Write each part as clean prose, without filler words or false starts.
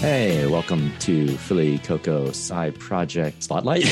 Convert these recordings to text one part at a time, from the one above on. Hey, welcome to Philly Cocoa Side Project Spotlight,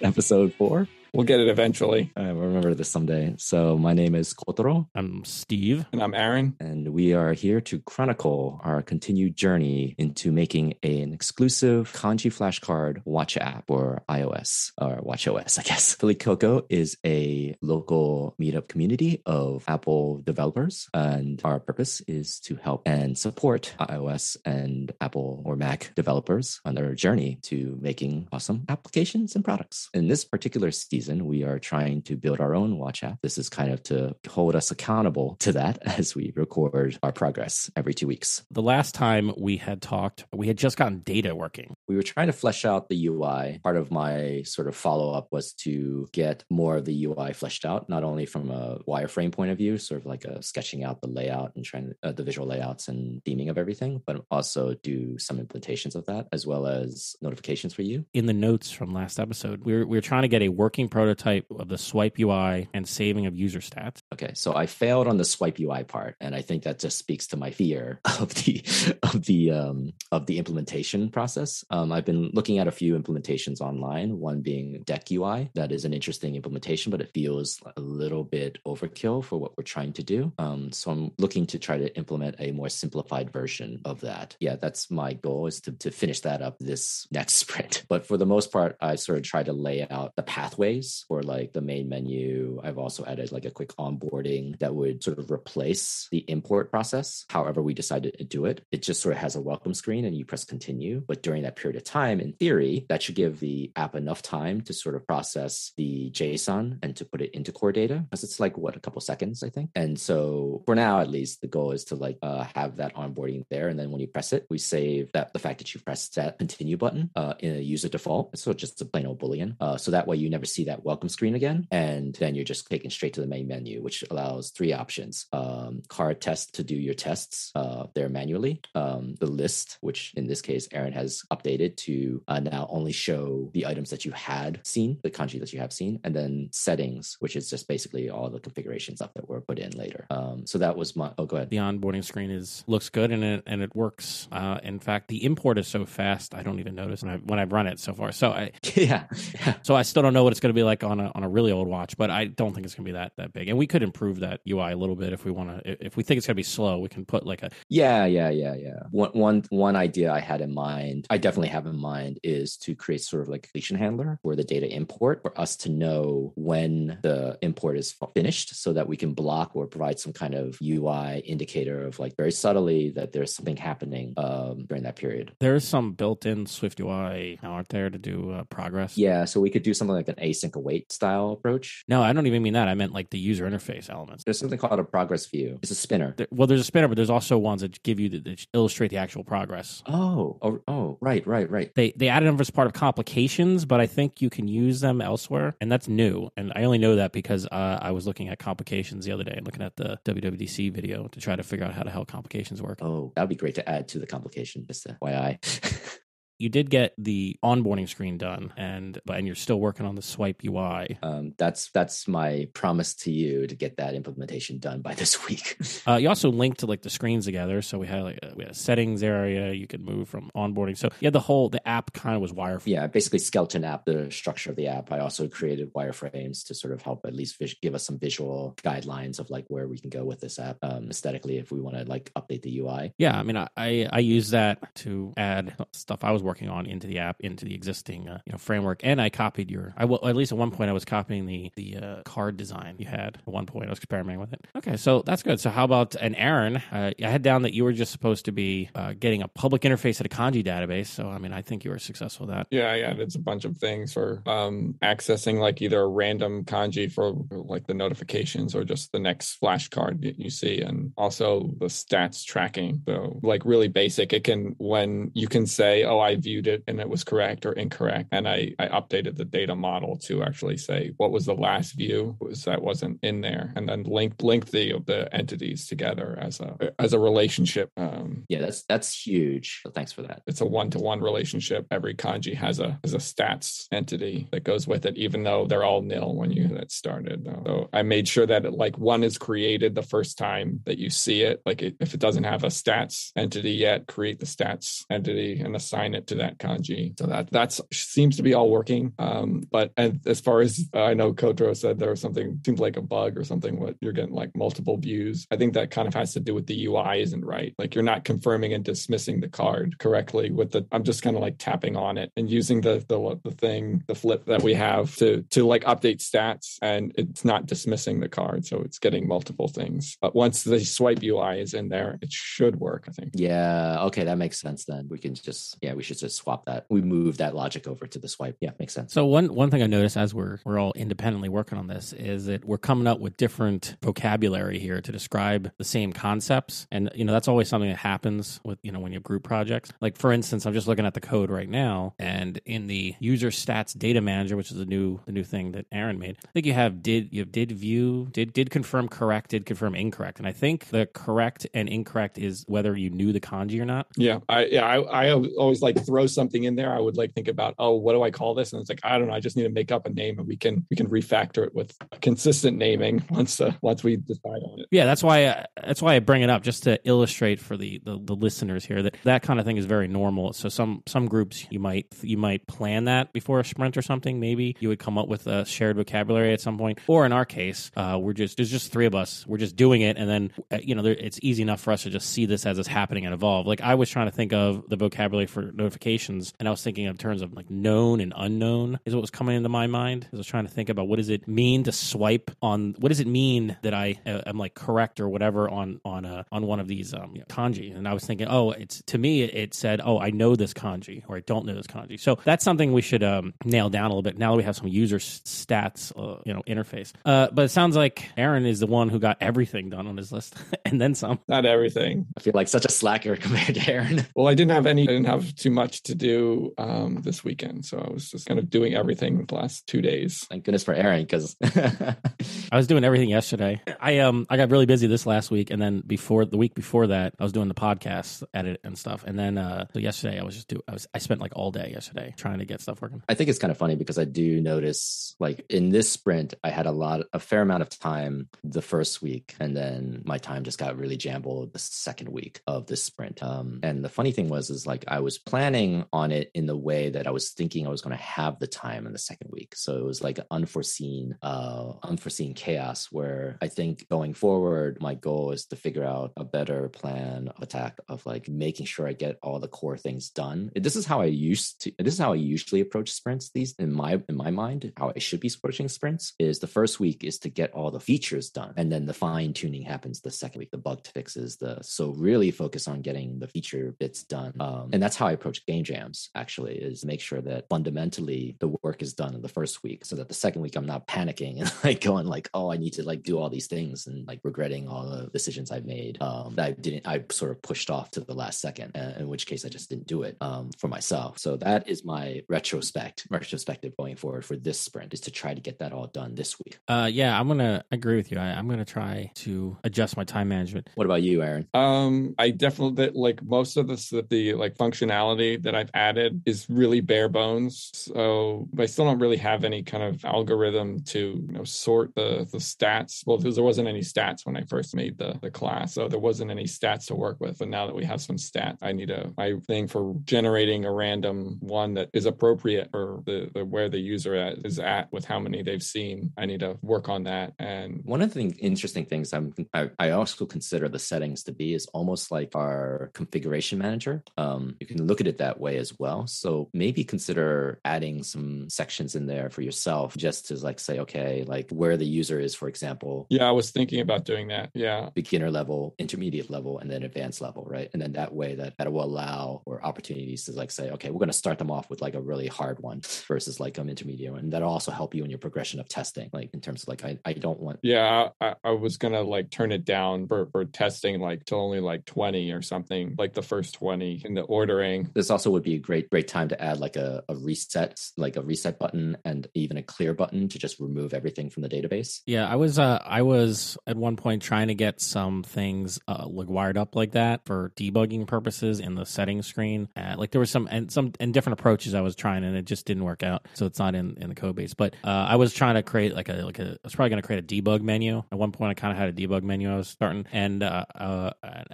episode 4. We'll get it eventually. I remember this someday. So my name is Kotaro. I'm Steve. And I'm Aaron. And we are here to chronicle our continued journey into making an exclusive Kanji flashcard watch app for iOS, or watchOS, I guess. Philly Cocoa is a local meetup community of Apple developers. And our purpose is to help and support iOS and Apple or Mac developers on their journey to making awesome applications and products. In this particular season, we are trying to build our own watch app. This is kind of to hold us accountable to that as we record our progress every 2 weeks. The last time we had talked, we had just gotten data working. We were trying to flesh out the UI. Part of my sort of follow-up was to get more of the UI fleshed out, not only from a wireframe point of view, sort of like a sketching out the layout and trying the visual layouts and theming of everything, but also do some implementations of that, as well as notifications for you. In the notes from last episode, we were trying to get a working prototype of the Swipe UI and saving of user stats. Okay, so I failed on the Swipe UI part, and I think that just speaks to my fear of the implementation process. I've been looking at a few implementations online. One being Deck UI. That is an interesting implementation, but it feels a little bit overkill for what we're trying to do. So I'm looking to try to implement a more simplified version of that. Yeah, that's my goal, is to finish that up this next sprint. But for the most part, I sort of try to lay out the pathways for like the main menu. I've also added like a quick onboarding that would sort of replace the import process. However we decided to do it, it just sort of has a welcome screen and you press continue. But during that period of time, in theory, that should give the app enough time to sort of process the JSON and to put it into Core Data, because it's like, what, a couple seconds, I think. And so for now, at least, the goal is to like have that onboarding there. And then when you press it, we save that the fact that you pressed that continue button in a user default. So just a plain old Boolean. So that way you never see that welcome screen again. And then you're just taken straight to the main menu, which allows 3 options. Card test to do your tests there manually. The list, which in this case, Aaron has updated to now only show the items that you had seen, the kanji that you have seen, and then settings, which is just basically all the configuration stuff that were put in later. So that was my, go ahead. The onboarding screen looks good and it works. In fact, the import is so fast, I don't even notice when I've run it so far. So I still don't know what it's going to be like on a really old watch, but I don't think it's going to be that big. And we could improve that UI a little bit if we want to. If we think it's going to be slow, we can put like a One idea I had in mind, I definitely have in mind, is to create sort of like a completion handler for the data import for us to know when the import is finished, so that we can block or provide some kind of UI indicator of like very subtly that there's something happening during that period. There is some built-in SwiftUI now, aren't there, to do progress? Yeah, so we could do something like an async await style approach. No, I don't even mean that. I meant like the user interface elements. There's something called a progress view. It's a spinner. There's a spinner, but there's also ones that give you that illustrate the actual progress. Oh, right. They added them as part of Complications, but I think you can use them elsewhere, and that's new. And I only know that because I was looking at Complications the other day and looking at the WWDC video to try to figure out how the hell complications work. Oh, that'd be great to add to the complication, just FYI. You did get the onboarding screen done, and you're still working on the Swipe UI. That's my promise to you, to get that implementation done by this week. You also linked to like the screens together, so we had a settings area you could move from onboarding. So yeah, the app kind of was wireframe. Yeah, basically skeleton app, the structure of the app. I also created wireframes to sort of help at least give us some visual guidelines of like where we can go with this app aesthetically if we want to like update the UI. Yeah, I mean I use that to add stuff I was working on into the app, into the existing framework. And I copied at least at one point I was copying the card design you had. At one point I was experimenting with it. Okay, so that's good. So how about an Aaron? I had down that you were just supposed to be getting a public interface at a kanji database. So I mean, I think you were successful at that. Yeah, I added a bunch of things for accessing like either a random kanji for like the notifications or just the next flashcard that you see, and also the stats tracking. So like really basic. It can, when you can say, oh, I I viewed it and it was correct or incorrect. And I updated the data model to actually say what was the last view that wasn't in there, and then linked the entities together as a relationship. Yeah, that's huge. So thanks for that. It's a one-to-one relationship. Every kanji has a stats entity that goes with it, even though they're all nil when you get started. So I made sure that one is created the first time that you see it. If it doesn't have a stats entity yet, create the stats entity and assign it to that kanji. So that seems to be all working. But as far as I know, Kodro said there was something, seems like a bug or something, what you're getting multiple views. I think that kind of has to do with the UI isn't right. You're not confirming and dismissing the card correctly with the, I'm just kind of tapping on it and using the thing, the flip that we have to update stats, and it's not dismissing the card. So it's getting multiple things. But once the swipe UI is in there, it should work, I think. Yeah. Okay. That makes sense then. We can just, we should just swap that. We move that logic over to the swipe. Yeah. Makes sense. So one thing I noticed as we're all independently working on this is that we're coming up with different vocabulary here to describe the same concepts. And, that's always something that happens with, when you group projects. For instance, I'm just looking at the code right now, and in the user stats data manager, which is the new thing that Aaron made, I think you have did view, did confirm correct, did confirm incorrect. And I think the correct and incorrect is whether you knew the kanji or not. Yeah. I always throw something in there. I would think about, oh, what do I call this? And it's I don't know. I just need to make up a name, and we can refactor it with consistent naming once we decide on it. Yeah. That's why I bring it up, just to illustrate for the listeners here that kind of thing is very normal. So some groups you might plan that before a sprint or something. Maybe you would come up with a shared vocabulary at some point. Or in our case, there's just three of us. We're just doing it, and then it's easy enough for us to just see this as it's happening and evolve. I was trying to think of the vocabulary for notifications, and I was thinking in terms of known and unknown is what was coming into my mind. I was trying to think about what does it mean to swipe on. What does it mean that I am correct or whatever on one of these kanji? And I was thinking, it said, oh, I know this kanji, or I don't know this kanji. So that's something we should nail down a little bit now that we have some user stats, interface. But it sounds like Aaron is the one who got everything done on his list, and then some. Not everything. I feel like such a slacker compared to Aaron. Well, I didn't have too much to do this weekend, so I was just kind of doing everything the last 2 days. Thank goodness for Aaron, because I was doing everything yesterday. I got really busy this last week, and then the week before that, I was doing the podcast edit and stuff, and then so yesterday I spent all day yesterday trying to get stuff working. I think it's kind of funny because I do notice in this sprint I had a fair amount of time the first week, and then my time just got really jumbled the second week of this sprint. And the funny thing was I was planning on it in the way that I was thinking I was going to have the time in the second week. So it was an unforeseen chaos, where I think going forward my goal is to figure out a better plan of attack of making sure I get all the core things done. This is how I usually approach sprints. These in my mind, how I should be approaching sprints is the first week is to get all the features done, and then the fine tuning happens the second week, the bug fixes, so really focus on getting the feature bits done. And that's how I approach game jams, actually, is make sure that fundamentally the work is done in the first week, so that the second week I'm not panicking and going oh, I need to do all these things, and regretting all the decisions I've made that I sort of pushed off to the last second, in which case I just didn't do it for myself. So that is my retrospective going forward for this sprint, is to try to get that all done this week. Yeah, I'm going to agree with you. I'm going to try to adjust my time management. What about you, Aaron? I definitely, most of the functionality that I've added is really bare bones. So I still don't really have any kind of algorithm to sort the stats. Well, because there wasn't any stats when I first made the class. So there wasn't any stats to work with. But now that we have some stats, I need my thing for generating a random one that is appropriate for where the user is at with how many they've seen. I need to work on that. And one of the interesting things I also consider the settings to be is almost like our configuration manager. You can look at it that way as well. So maybe consider adding some sections in there for yourself, just to say, okay, where the user user is, for example. Yeah, I was thinking about doing that. Yeah. Beginner level, intermediate level, and then advanced level, right? And then that way that will allow for opportunities to like say, okay, we're going to start them off with like a really hard one versus like an intermediate one. And that'll also help you in your progression of testing, like in terms of like, I don't want. Yeah, I was going to like turn it down for testing like to only like 20 or something, like the first 20 in the ordering. This also would be a great time to add like a reset button and even a clear button to just remove everything from the database. Yeah, I was at one point trying to get some things wired up like that for debugging purposes in the settings screen. There was some different approaches I was trying, and it just didn't work out. So it's not in the code base. But I was trying to create I was probably going to create a debug menu. At one point, I kind of had a debug menu I was starting, and I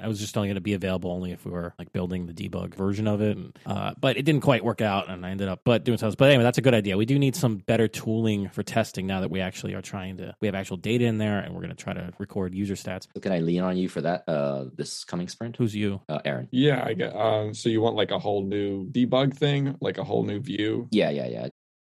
was just only going to be available only if we were like building the debug version of it. And, but it didn't quite work out, and I ended up doing something else. But anyway, that's a good idea. We do need some better tooling for testing now that we actually are we have actual data in there, and we're going to try to record user stats. So can I lean on you for that this coming sprint? Who's you? Aaron. Yeah, I get. So you want like a whole new debug thing, like a whole new view? Yeah.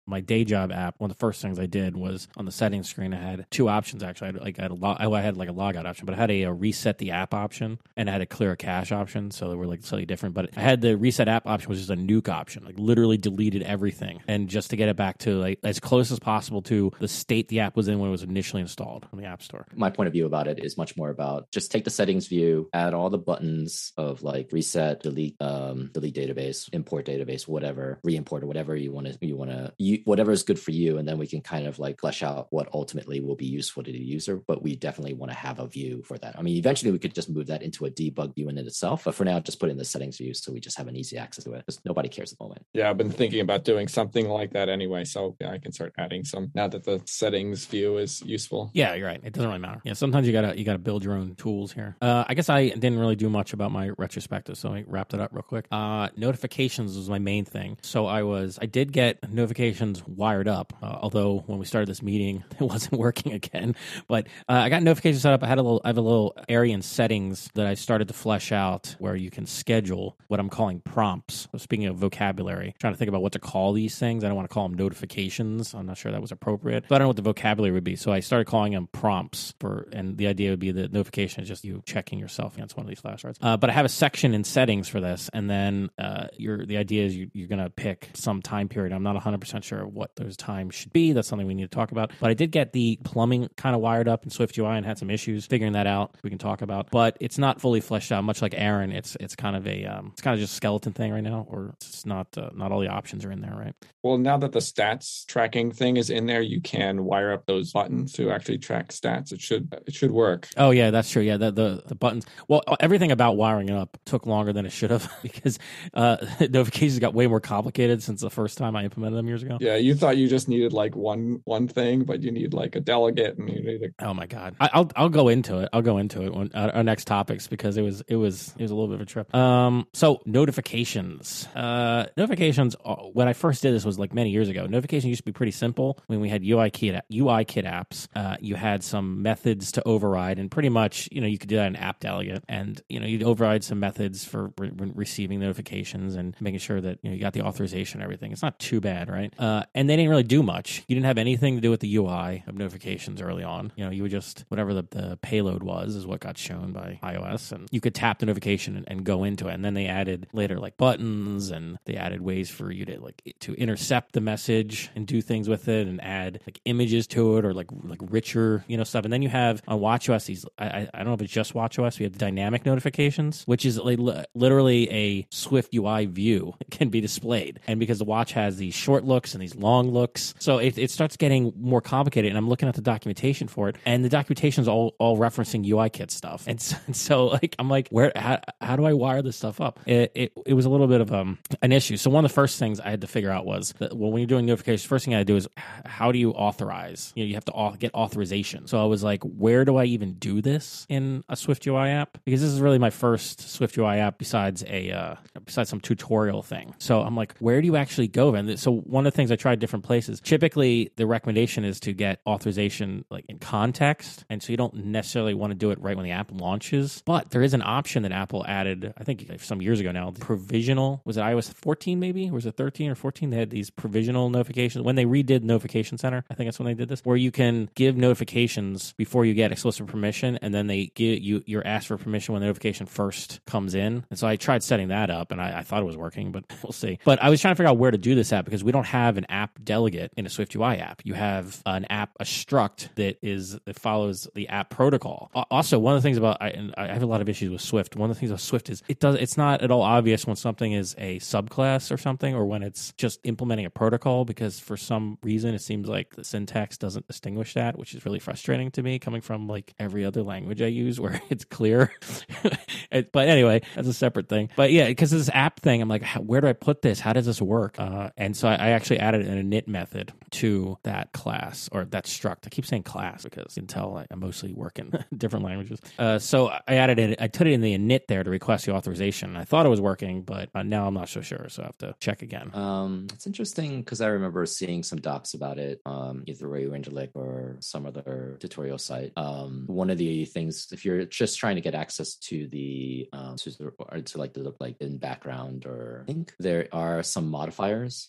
My day job app, one of the first things I did was on the settings screen, I had two options actually. I had a logout option, but I had a reset the app option, and I had a clear a cache option. So they were like slightly different, but I had the reset app option, which is a nuke option, like literally deleted everything. And just to get it back to like as close as possible to the state the app was in when it was initially installed on the App Store. My point of view about it is much more about just take the settings view, add all the buttons of like reset, delete database, import database, whatever, re-import or whatever you want to use. Whatever is good for you, and then we can kind of like flesh out what ultimately will be useful to the user, but we definitely want to have a view for that. I mean, eventually we could just move that into a debug view in itself, but for now just put in the settings view so we just have an easy access to it because nobody cares at the moment. Yeah, I've been thinking about doing something like that anyway, so yeah, I can start adding some now that the settings view is useful. Yeah, you're right. It doesn't really matter. Yeah, sometimes you gotta build your own tools here. I guess I didn't really do much about my retrospective, so I wrapped it up real quick. Notifications was my main thing. So I did get notifications wired up, although when we started this meeting it wasn't working again, but I got notifications set up. I have a little area in settings that I started to flesh out where you can schedule what I'm calling prompts. So speaking of vocabulary, trying to think about what to call these things. I don't want to call them notifications. I'm not sure that was appropriate, but I don't know what the vocabulary would be, so I started calling them prompts and the idea would be that notification is just you checking yourself against one of these flashcards. But I have a section in settings for this, and then the idea is you're going to pick some time period. I'm not 100% sure what those times should be. That's something we need to talk about. But I did get the plumbing kind of wired up in SwiftUI and had some issues figuring that out. We can talk about, but it's not fully fleshed out. Much like Aaron, it's kind of a it's kind of just a skeleton thing right now, or it's not all the options are in there, right? Well, now that the stats tracking thing is in there, you can wire up those buttons to actually track stats. It should work. Oh yeah, that's true. Yeah, the buttons. Well, everything about wiring it up took longer than it should have because notifications got way more complicated since the first time I implemented them years ago. Yeah, you thought you just needed like one thing, but you need like a delegate, and you need a... Oh my God, I'll go into it. I'll go into it on our next topics because it was a little bit of a trip. So notifications. Notifications. When I first did this was like many years ago. Notification used to be pretty simple. When we had UIKit apps, you had some methods to override, and pretty much you could do that in app delegate, and you'd override some methods for receiving notifications and making sure that you got the authorization and everything. It's not too bad, right? And they didn't really do much. You didn't have anything to do with the UI of notifications early on. You would just, whatever the payload was, is what got shown by iOS. And you could tap the notification and go into it. And then they added later like buttons, and they added ways for you to to intercept the message and do things with it and add like images to it or like richer, stuff. And then you have on watchOS, these, I don't know if it's just watchOS, we have dynamic notifications, which is like literally a Swift UI view can be displayed. And because the watch has these short looks and these long looks, so it starts getting more complicated, and I'm looking at the documentation for it, and the documentation is all referencing UIKit stuff, and so like I'm like, where how do I wire this stuff up? It was a little bit of an issue. So one of the first things I had to figure out was that, well, when you're doing notifications, first thing I do is how do you authorize? You have to get authorization. So I was like, where do I even do this in a SwiftUI app? Because this is really my first SwiftUI app besides some tutorial thing. So I'm like, where do you actually go then? So one of the things things I tried different places. Typically, the recommendation is to get authorization like in context. And so you don't necessarily want to do it right when the app launches. But there is an option that Apple added, I think some years ago now, provisional, was it iOS 14 maybe? Or was it 13 or 14? They had these provisional notifications. When they redid Notification Center, I think that's when they did this, where you can give notifications before you get explicit permission. And then they give you, you're asked for permission when the notification first comes in. And so I tried setting that up and I thought it was working, but we'll see. But I was trying to figure out where to do this at because we don't have an app delegate in a SwiftUI app. You have an app, a struct that follows the app protocol. Also, one of the things about, and I have a lot of issues with Swift. One of the things about Swift is it's not at all obvious when something is a subclass or something, or when it's just implementing a protocol, because for some reason it seems like the syntax doesn't distinguish that, which is really frustrating to me coming from like every other language I use where it's clear. But anyway, that's a separate thing. But yeah, because this app thing, I'm like, where do I put this? How does this work? And so I actually added an init method to that class or that struct. I keep saying class because you can tell I'm mostly working different languages. So I added it. I put it in the init there to request the authorization. I thought it was working, but now I'm not so sure. So I have to check again. It's interesting because I remember seeing some docs about it, either Ray Winderlich or some other tutorial site. One of the things, if you're just trying to get access to the to in background, or I think there are some modifiers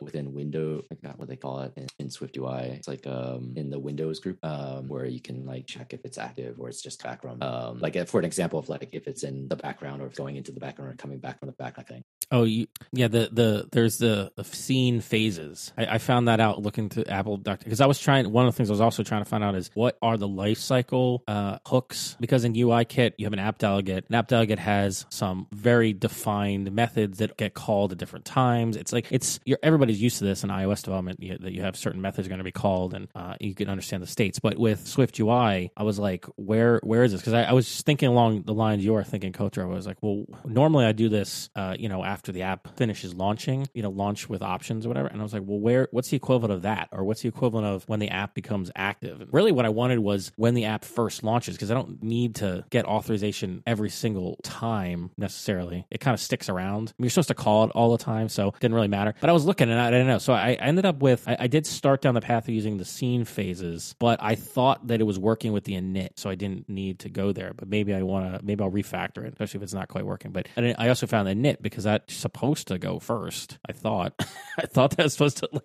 within window. I forgot what they call it in SwiftUI. It's like in the Windows group where you can like check if it's active or it's just background. Like for an example of like if it's in the background or if it's going into the background or coming back from the background thing. Oh, yeah. There's the scene phases. I found that out looking through Apple Doc because I was trying. One of the things I was also trying to find out is what are the lifecycle hooks, because in UIKit you have an app delegate. An app delegate has some very defined methods that get called at different times. It's like everybody's used to this in iOS development that you have certain methods going to be called, and you can understand the states. But with SwiftUI, I was like, where is this? Because I was thinking along the lines you are thinking, Kotra. I was like, well, normally I do this, after the app finishes launching, launch with options or whatever. And I was like, well, what's the equivalent of that? Or what's the equivalent of when the app becomes active? And really what I wanted was when the app first launches, because I don't need to get authorization every single time necessarily. It kind of sticks around. You're supposed to call it all the time, so it didn't really matter. But I was looking and I didn't know. So I ended up with, I did start down the path of using the scene phases, but I thought that it was working with the init, so I didn't need to go there. But maybe I'll refactor it, especially if it's not quite working. But I also found the init because that supposed to go first. I thought that was supposed to.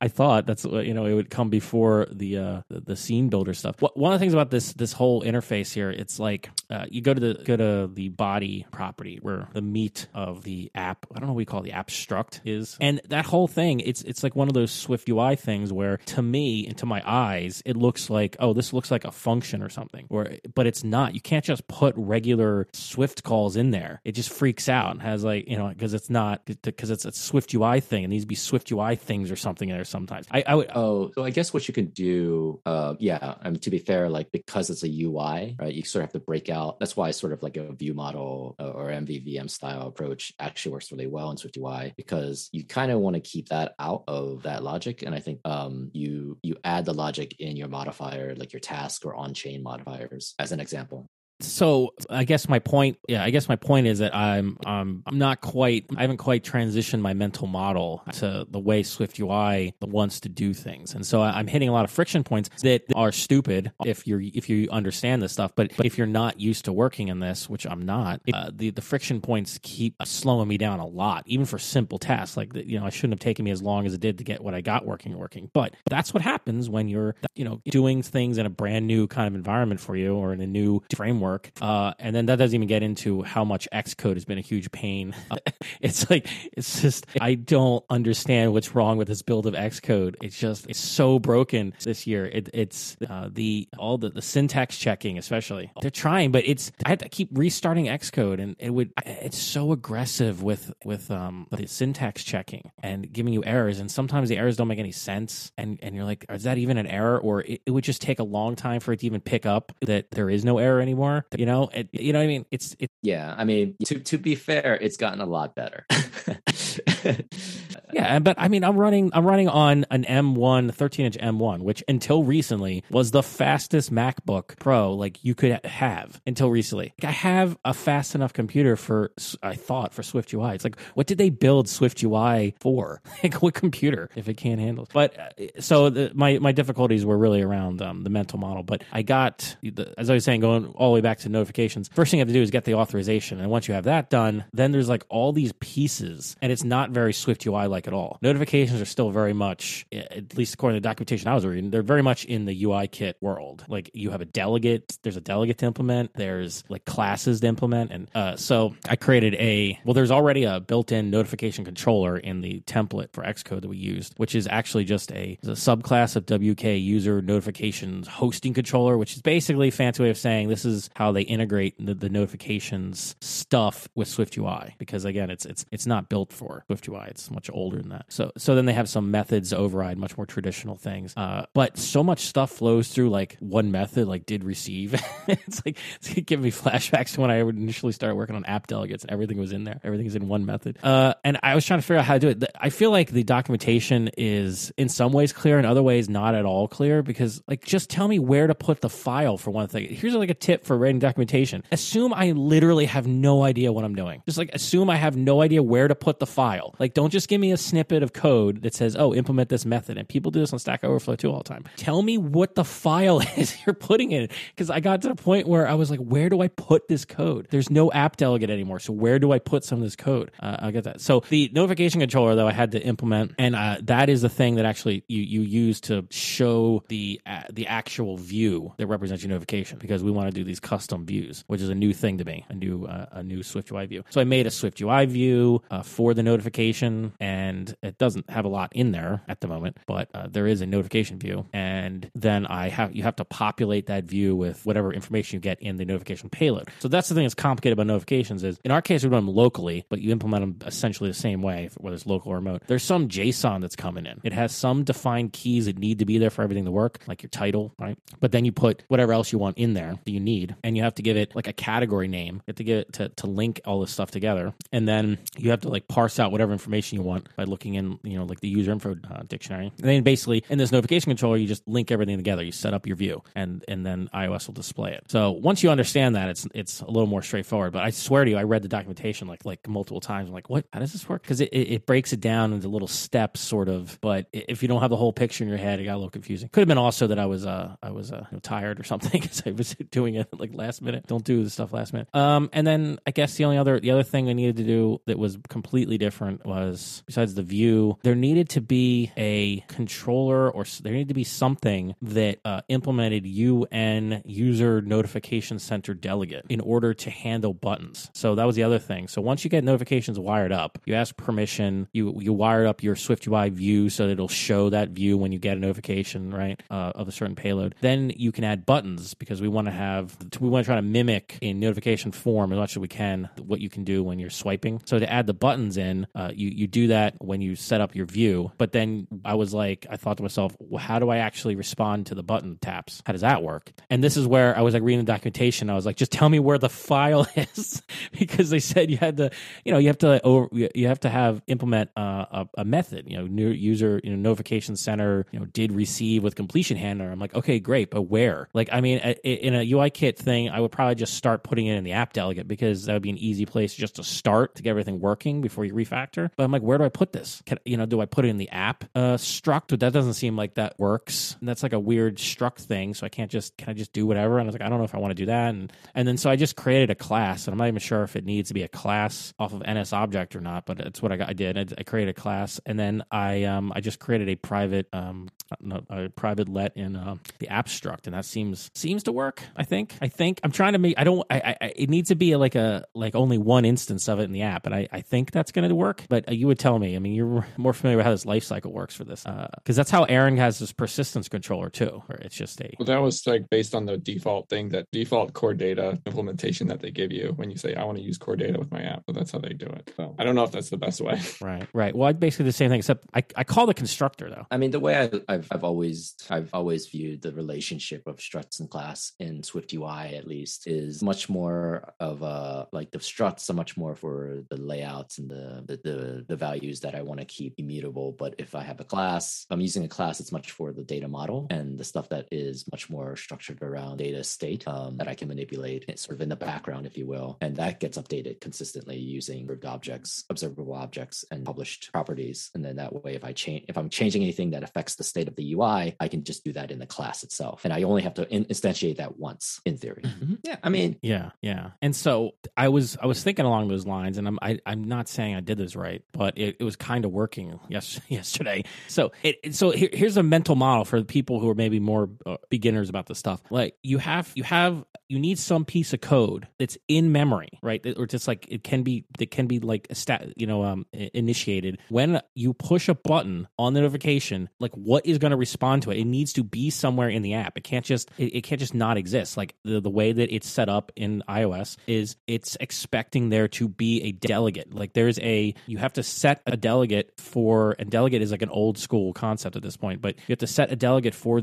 I thought that's it would come before the scene builder stuff. One of the things about this whole interface here, it's like you go to the body property where the meat of the app. I don't know what we call the app struct is, and that whole thing. It's like one of those Swift UI things where to me and to my eyes it looks like, oh, this looks like a function or something, but it's not. You can't just put regular Swift calls in there. It just freaks out and has because it's not, because it's a Swift UI thing and these be Swift UI things or something in there sometimes. So I guess what you can do, to be fair, like because it's a UI, right? You sort of have to break out. That's why sort of like a view model or MVVM style approach actually works really well in Swift UI, because you kind of want to keep that out of that logic. And I think you add the logic in your modifier, like your task or on-chain modifiers, as an example. So I guess my point is that I haven't quite transitioned my mental model to the way SwiftUI wants to do things, and so I'm hitting a lot of friction points that are stupid if you understand this stuff, but if you're not used to working in this, which I'm not, the friction points keep slowing me down a lot, even for simple tasks like it shouldn't have taken me as long as it did to get what I got working. But that's what happens when you're doing things in a brand new kind of environment for you or in a new framework. And then that doesn't even get into how much Xcode has been a huge pain. It's just, I don't understand what's wrong with this build of Xcode. It's so broken this year. It's all the syntax checking, especially. They're trying, but I had to keep restarting Xcode, and it's so aggressive with the syntax checking and giving you errors. And sometimes the errors don't make any sense. And you're like, is that even an error? Or it would just take a long time for it to even pick up that there is no error anymore. You know what I mean? To be fair, it's gotten a lot better. Yeah, but I mean, I'm running on an M1 13-inch M1, which until recently was the fastest MacBook Pro like you could have until recently. Like, I have a fast enough computer for SwiftUI. It's like, what did they build SwiftUI for? Like, what computer if it can't handle it? But so my difficulties were really around the mental model. But I got, as I was saying, going all the way back to notifications. First thing you have to do is get the authorization, and once you have that done, then there's like all these pieces, and it's not very SwiftUI like at all. Notifications are still very much, at least according to the documentation I was reading, they're very much in the UIKit world. Like, you have a delegate, there's a delegate to implement, there's like classes to implement, and so I created there's already a built-in notification controller in the template for Xcode that we used, which is actually just a subclass of WK User Notifications Hosting Controller, which is basically a fancy way of saying this is how they integrate the notifications stuff with SwiftUI, because again, it's not built for SwiftUI, it's much older than that. So then they have some methods override, much more traditional things, but so much stuff flows through like one method, like did receive. It's giving me flashbacks to when I would initially start working on app delegates, and everything was in there, everything's in one method, and I was trying to figure out how to do it. I feel like the documentation is in some ways clear, in other ways not at all clear, because like, just tell me where to put the file for one thing. Here's like a tip for writing documentation: assume I literally have no idea what I'm doing. Just like, assume I have no idea where to put the file. Like, don't just give me a snippet of code that says, oh, implement this method. And people do this on Stack Overflow too all the time. Tell me what the file is you're putting in it. Because I got to the point where I was like, where do I put this code? There's no app delegate anymore, so where do I put some of this code? I get that. So the notification controller, though, I had to implement, and that is the thing that actually you use to show the actual view that represents your notification, because we want to do these custom views, which is a new thing to me, a new SwiftUI view. So I made a SwiftUI view for the notification, and it doesn't have a lot in there at the moment, but there is a notification view, and then you have to populate that view with whatever information you get in the notification payload. So that's the thing that's complicated about notifications is, in our case, we run them locally, but you implement them essentially the same way, whether it's local or remote. There's some JSON that's coming in. It has some defined keys that need to be there for everything to work, like your title, right? But then you put whatever else you want in there that you need, and you have to give it like a category name. You have to give it to link all this stuff together, and then you have to like parse out whatever information you want by looking in, you know, like the user info dictionary. And then basically in this notification controller, you just link everything together. You set up your view, and then iOS will display it. So once you understand that, it's a little more straightforward. But I swear to you, I read the documentation like multiple times. I'm like, what? How does this work? Because it breaks it down into little steps, sort of. But if you don't have the whole picture in your head, it got a little confusing. Could have been also that I was tired or something, because I was doing it like last minute. Don't do the stuff last minute. And then I guess the other thing I needed to do that was completely different was, besides the view, there needed to be a controller, or there needed to be something that implemented UN User Notification Center Delegate in order to handle buttons. So that was the other thing. So once you get notifications wired up, you ask permission, you wired up your SwiftUI view so that it'll show that view when you get a notification, right, of a certain payload. Then you can add buttons, because we want to try to mimic in notification form as much as we can what you can do when you're swiping. So to add the buttons in, you do that when you set up your view. But then I thought to myself, well, how do I actually respond to the button taps? How does that work? And this is where I was like reading the documentation. I was like, just tell me where the file is, because they said you have to implement a method, new user, notification center, did receive with completion handler. I'm like, okay, great, but where? Like, I mean, in a UIKit thing, I would probably just start putting it in the app delegate, because that would be an easy place just to start to get everything working before you refactor. But I'm like, where do I put this? Do I put it in the app struct? But that doesn't seem like that works. And that's like a weird struct thing. So can I just do whatever? And I was like, I don't know if I want to do that. And then so I just created a class, and I'm not even sure if it needs to be a class off of NSObject or not, but it's what I did. I created a class, and then I just created a private let in the app struct, and that seems to work. I think I'm trying to make. I don't. I it needs to be like only one instance of it in the app, and I think that's going to work. But you would tell me. I mean, you're more familiar with how this lifecycle works for this, because that's how Aaron has this persistence controller too. Where it's just a. Well, that was like based on the default thing, that default Core Data implementation that they give you when you say I want to use Core Data with my app. But that's how they do it. So I don't know if that's the best way. Right. Well, I'd basically the same thing, except I call the constructor though. I mean, the way I've always viewed the relationship of structs and class in SwiftUI, at least, is much more of the structs are much more for the layouts and the the values that I want to keep immutable. But if I have a class, I'm using a class, it's much for the data model and the stuff that is much more structured around data state that I can manipulate. It's sort of in the background, if you will. And that gets updated consistently using objects, observable objects, and published properties. And then that way, if I'm changing anything that affects the state of the UI, I can just do that in the class itself. And I only have to instantiate that once in theory. Mm-hmm. Yeah. I mean, yeah. And so I was thinking along those lines, and I'm not saying I did this right, but it was kind of working yesterday. So here's a mental model for the people who are maybe more beginners about this stuff. Like you need some piece of code that's in memory, right? Or just like it can be like initiated when you push a button on the notification. Like, what is going to respond to it? It needs to be somewhere in the app. It can't just not exist. Like the way that it's set up in iOS is it's expecting there to be a delegate. Like you have to set a delegate for, and delegate is like an old school concept at this point, but you have to set a delegate for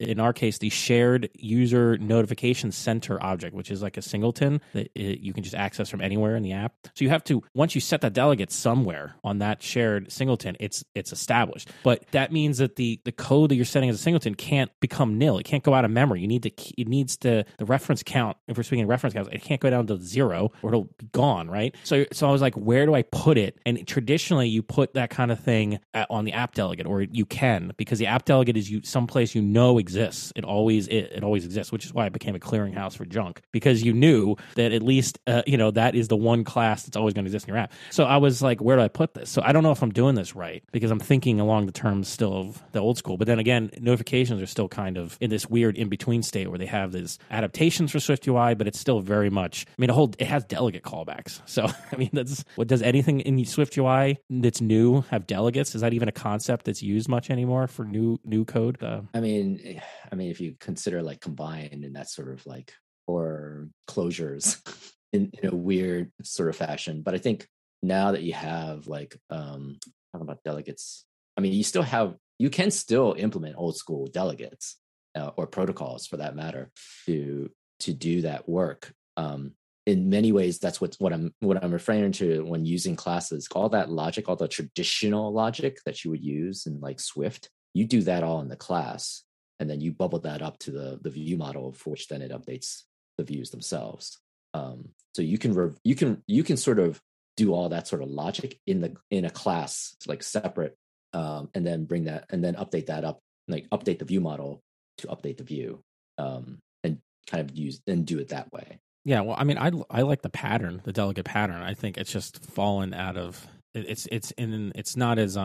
in our case, the shared user notification center object, which is like a singleton that you can just access from anywhere in the app. So you have to, once you set that delegate somewhere on that shared singleton, it's established. But that means that the code that you're setting as a singleton can't become nil. It can't go out of memory. It needs the reference count. If we're speaking reference counts, it can't go down to zero or it'll be gone, right? So I was like, where do I put it? And traditionally, you put that kind of thing on the app delegate, or you can, because the app delegate is someplace you know exists. It always exists, which is why it became a clearinghouse for junk, because you knew that at least that is the one class that's always going to exist in your app. So I was like, where do I put this? So I don't know if I'm doing this right, because I'm thinking along the terms still of the old school. But then again, notifications are still kind of in this weird in-between state where they have these adaptations for SwiftUI, but it's still very much, I mean, it has delegate callbacks. So, I mean, does anything in SwiftUI that's new have delegates? Is that even a concept that's used much anymore for new code? I mean, if you consider like combine and that sort of like, or closures in a weird sort of fashion. But I think now that you have like, talking about delegates, I mean, you can still implement old school delegates or protocols for that matter to do that work. In many ways, that's what I'm referring to when using classes. All that logic, all the traditional logic that you would use in like Swift, you do that all in the class, and then you bubble that up to the view model, for which then it updates the views themselves. So you can sort of do all that sort of logic in a class, like separate, and then bring that and then update that up, like update the view model to update the view, and kind of use and do it that way. Yeah, well, I mean, I like the pattern, the delegate pattern. I think it's just fallen out of it's not as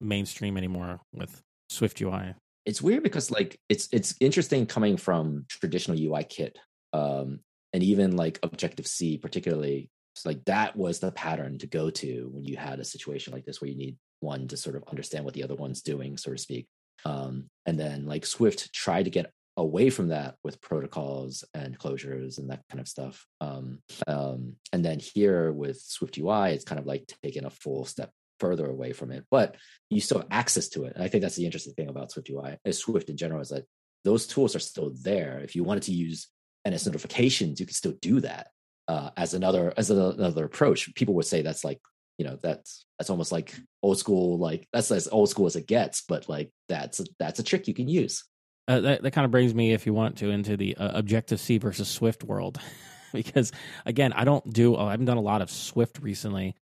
mainstream anymore with SwiftUI. It's weird because like it's interesting coming from traditional UIKit, and even like Objective-C particularly. So like that was the pattern to go to when you had a situation like this where you need one to sort of understand what the other one's doing, so to speak. And then like Swift tried to get away from that with protocols and closures and that kind of stuff. And then here with SwiftUI, it's kind of like taking a full step further away from it, but you still have access to it. And I think that's the interesting thing about SwiftUI, Swift in general, is that those tools are still there. If you wanted to use NS notifications, you could still do that. As another approach, people would say that's like, you know, that's almost like old school, like that's as old school as it gets, but like that's a trick you can use. That kind of brings me, if you want to, into the Objective-C versus Swift world, because again, I haven't done a lot of Swift recently,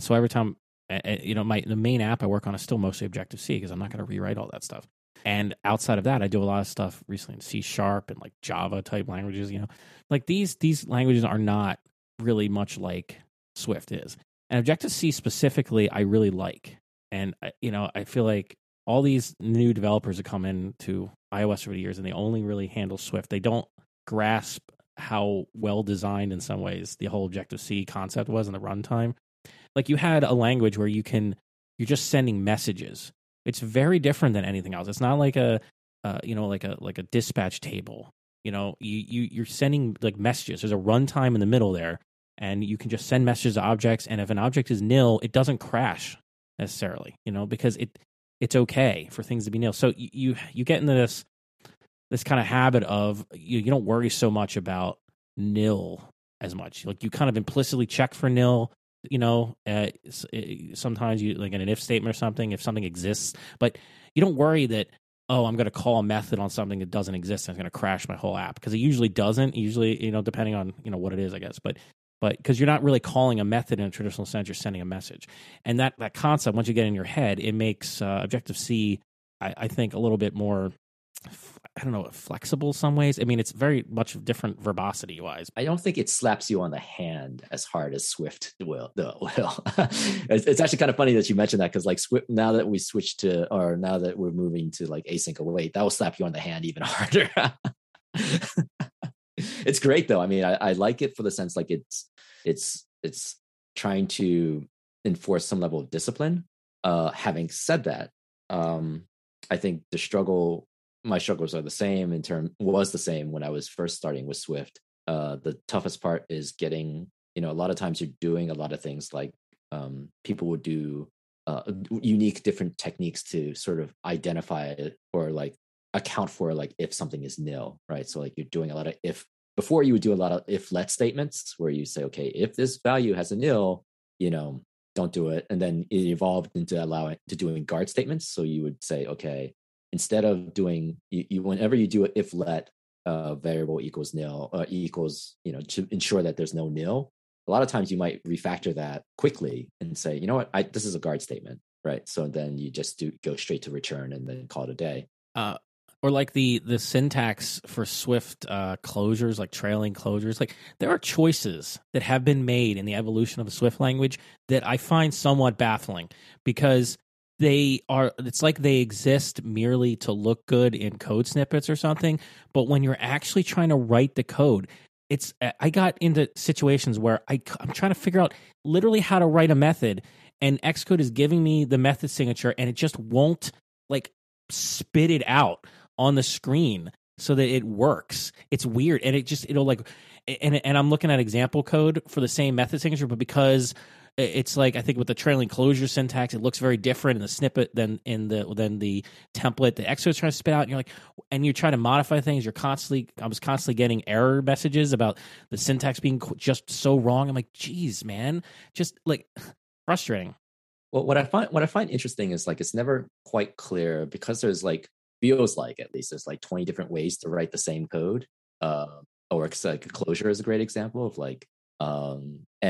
so every time the main app I work on is still mostly Objective-C because I'm not going to rewrite all that stuff. And outside of that, I do a lot of stuff recently in C Sharp and like Java type languages, like these languages are not really much like Swift is. And Objective-C specifically, I really like. And, I feel like all these new developers have come into iOS over the years and they only really handle Swift. They don't grasp how well designed in some ways the whole Objective-C concept was in the runtime. Like you had a language where you're just sending messages. It's very different than anything else. It's not like a dispatch table. You're sending like messages. There's a runtime in the middle there, and you can just send messages to objects. And if an object is nil, it doesn't crash necessarily, because it's okay for things to be nil. So you get into this kind of habit of you don't worry so much about nil as much. Like you kind of implicitly check for nil. you know, sometimes you like in an if statement or something, if something exists, but you don't worry that, oh, I'm going to call a method on something that doesn't exist and it's going to crash my whole app, because it usually doesn't. Usually, you know, depending on, you know, what it is, I guess, but because you're not really calling a method in a traditional sense, you're sending a message. And that concept, once you get in your head, it makes Objective-C, I think, a little bit more, I don't know, flexible some ways. I mean, it's very much different verbosity wise. I don't think it slaps you on the hand as hard as Swift will. It's actually kind of funny that you mentioned that, because like Swift, now that we switched to, or now that we're moving to like async await, that will slap you on the hand even harder. It's great though. I mean, I like it for the sense like it's trying to enforce some level of discipline. Having said that, I think my struggles are the same was the same when I was first starting with Swift. The toughest part is getting, you know, a lot of times you're doing a lot of things like people would do unique different techniques to sort of identify it or like account for like if something is nil, right? So like you're doing a lot of if, before you would do a lot of if let statements where you say, okay, if this value has a nil, you know, don't do it. And then it evolved into allowing to doing guard statements. So you would say, okay, instead of doing whenever you do an if let variable equals nil equals, you know, to ensure that there's no nil, a lot of times you might refactor that quickly and say, you know what, this is a guard statement, right? So then you just go straight to return and then call it a day. Or like the syntax for Swift closures, like trailing closures. Like there are choices that have been made in the evolution of the Swift language that I find somewhat baffling, because it's like they exist merely to look good in code snippets or something. But when you're actually trying to write the code, I got into situations where I'm trying to figure out literally how to write a method, and Xcode is giving me the method signature and it just won't like spit it out on the screen so that it works. It's weird. And and I'm looking at example code for the same method signature, but because it's like, I think with the trailing closure syntax, it looks very different in the snippet than the template the Xcode is trying to spit out. And you're like, and you try to modify things. I was constantly getting error messages about the syntax being just so wrong. I'm like, geez, man, just like frustrating. Well, what I find interesting is like, it's never quite clear, because there's like, feels like at least there's like 20 different ways to write the same code. Or it's like a closure is a great example of like,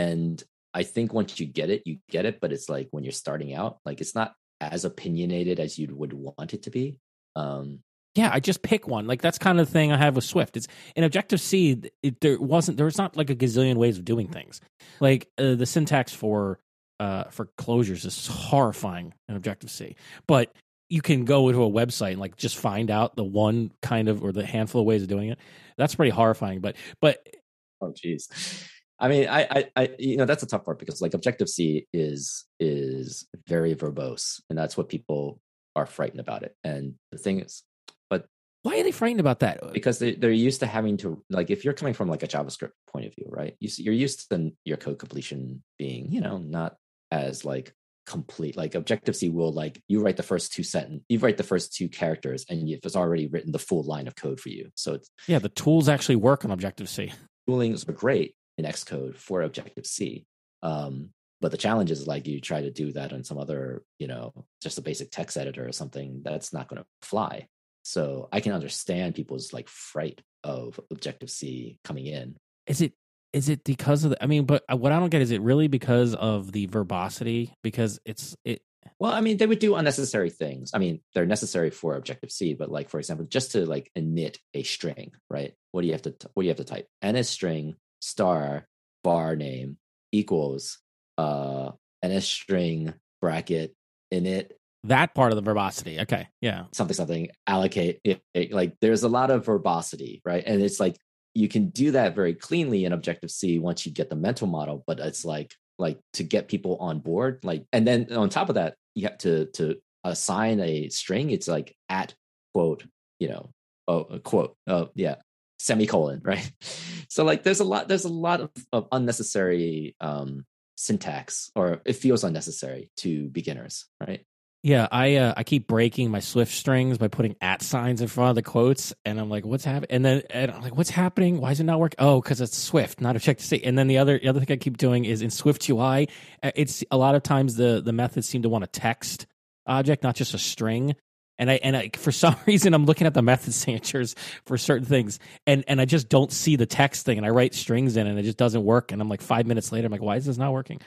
and I think once you get it, but it's like when you're starting out, like it's not as opinionated as you would want it to be. Yeah, I just pick one. Like that's kind of the thing I have with Swift. It's in Objective-C, there was not like a gazillion ways of doing things. Like the syntax for closures is horrifying in Objective-C, but you can go into a website and like just find out the one kind of, or the handful of ways of doing it. That's pretty horrifying. But oh geez. I mean, I you know, that's a tough part, because like Objective-C is very verbose, and that's what people are frightened about it. And the thing is, but why are they frightened about that? Because they're used to having to, like, if you're coming from like a JavaScript point of view, right? You're used to your code completion being, you know, not as like complete. Like Objective-C will like, you write the first two characters, and if it's already written the full line of code for you. So it's, yeah, the tools actually work on Objective-C. Toolings are great in Xcode for Objective-C. But the challenge is like you try to do that on some other, you know, just a basic text editor or something, that's not going to fly. So I can understand people's like fright of Objective-C coming in. Is it because of the, I mean, but what I don't get, is it really because of the verbosity? Because well, I mean, they would do unnecessary things. I mean, they're necessary for Objective-C, but like, for example, just to like init a string, right? What do you have to type? NS string star var name equals NS string bracket init. That part of the verbosity. Okay. Yeah. Something allocate it, like there's a lot of verbosity, right? And it's like, you can do that very cleanly in Objective-C once you get the mental model, but it's like to get people on board, like, and then on top of that, you have to assign a string. It's like at quote, you know, yeah, semicolon, right? So like there's a lot of unnecessary syntax, or it feels unnecessary to beginners, right? Yeah, I keep breaking my Swift strings by putting @ signs in front of the quotes, and I'm like, what's happening? And I'm like, what's happening? Why is it not working? Oh, because it's Swift, not Objective-C. And then the other thing I keep doing is in SwiftUI, it's a lot of times the methods seem to want a text object, not just a string. And I for some reason I'm looking at the method signatures for certain things, and I just don't see the text thing, and I write strings in, and it just doesn't work. And I'm like 5 minutes later, I'm like, why is this not working?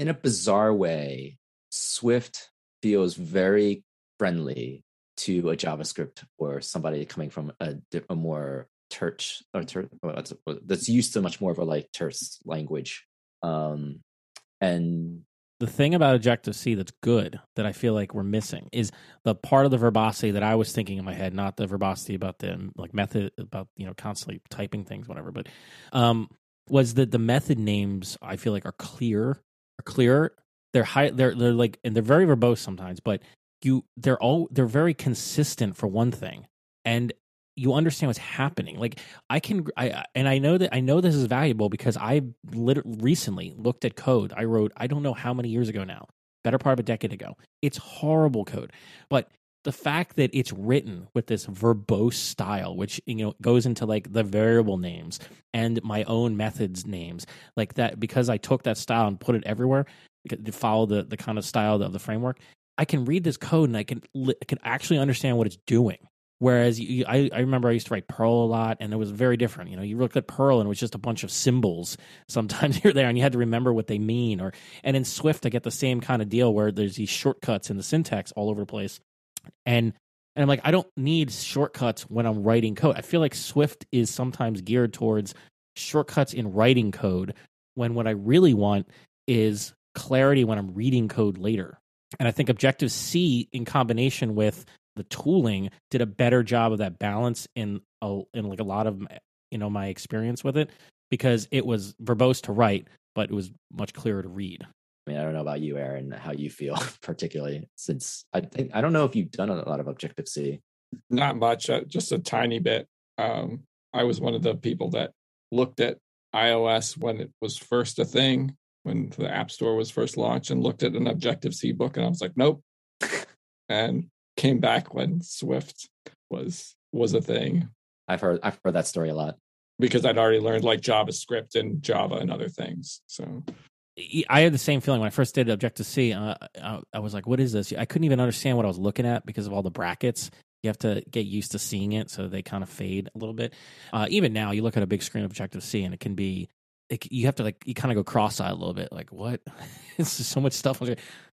In a bizarre way, Swift feels very friendly to a JavaScript or somebody coming from a more terse, that's used to much more of a like terse language. And the thing about Objective-C that's good that I feel like we're missing is the part of the verbosity that I was thinking in my head, not the verbosity about the like method about, you know, constantly typing things, whatever, but was that the method names I feel like are clearer. They're high. They're like, and they're very verbose sometimes, but they're very consistent for one thing, and you understand what's happening. Like I know this is valuable because I literally recently looked at code I wrote, I don't know how many years ago now, better part of a decade ago. It's horrible code, but the fact that it's written with this verbose style, which, you know, goes into like the variable names and my own methods names, like that, because I took that style and put it everywhere to follow the kind of style of the framework, I can read this code and I can actually understand what it's doing. Whereas I remember I used to write Perl a lot, and it was very different. You know, you looked at Perl and it was just a bunch of symbols sometimes here or there, and you had to remember what they mean. And in Swift, I get the same kind of deal where there's these shortcuts in the syntax all over the place. And I'm like, I don't need shortcuts when I'm writing code. I feel like Swift is sometimes geared towards shortcuts in writing code, when what I really want is clarity when I'm reading code later. And I think Objective-C in combination with the tooling did a better job of that balance in like a lot of, you know, my experience with it, because it was verbose to write, but it was much clearer to read. I mean, I don't know about you, Aaron, how you feel particularly, since I don't know if you've done a lot of Objective-C. Not much, just a tiny bit. I was one of the people that looked at iOS when it was first a thing, when the App Store was first launched, and looked at an Objective-C book, and I was like, nope. And came back when Swift was a thing. I've heard that story a lot, because I'd already learned like JavaScript and Java and other things. So I had the same feeling when I first did Objective-C. I was like, what is this? I couldn't even understand what I was looking at because of all the brackets. You have to get used to seeing it, so they kind of fade a little bit. Even now, you look at a big screen of Objective-C and it can be, you have to like, you kind of go cross-eyed a little bit. Like, what? It's just so much stuff.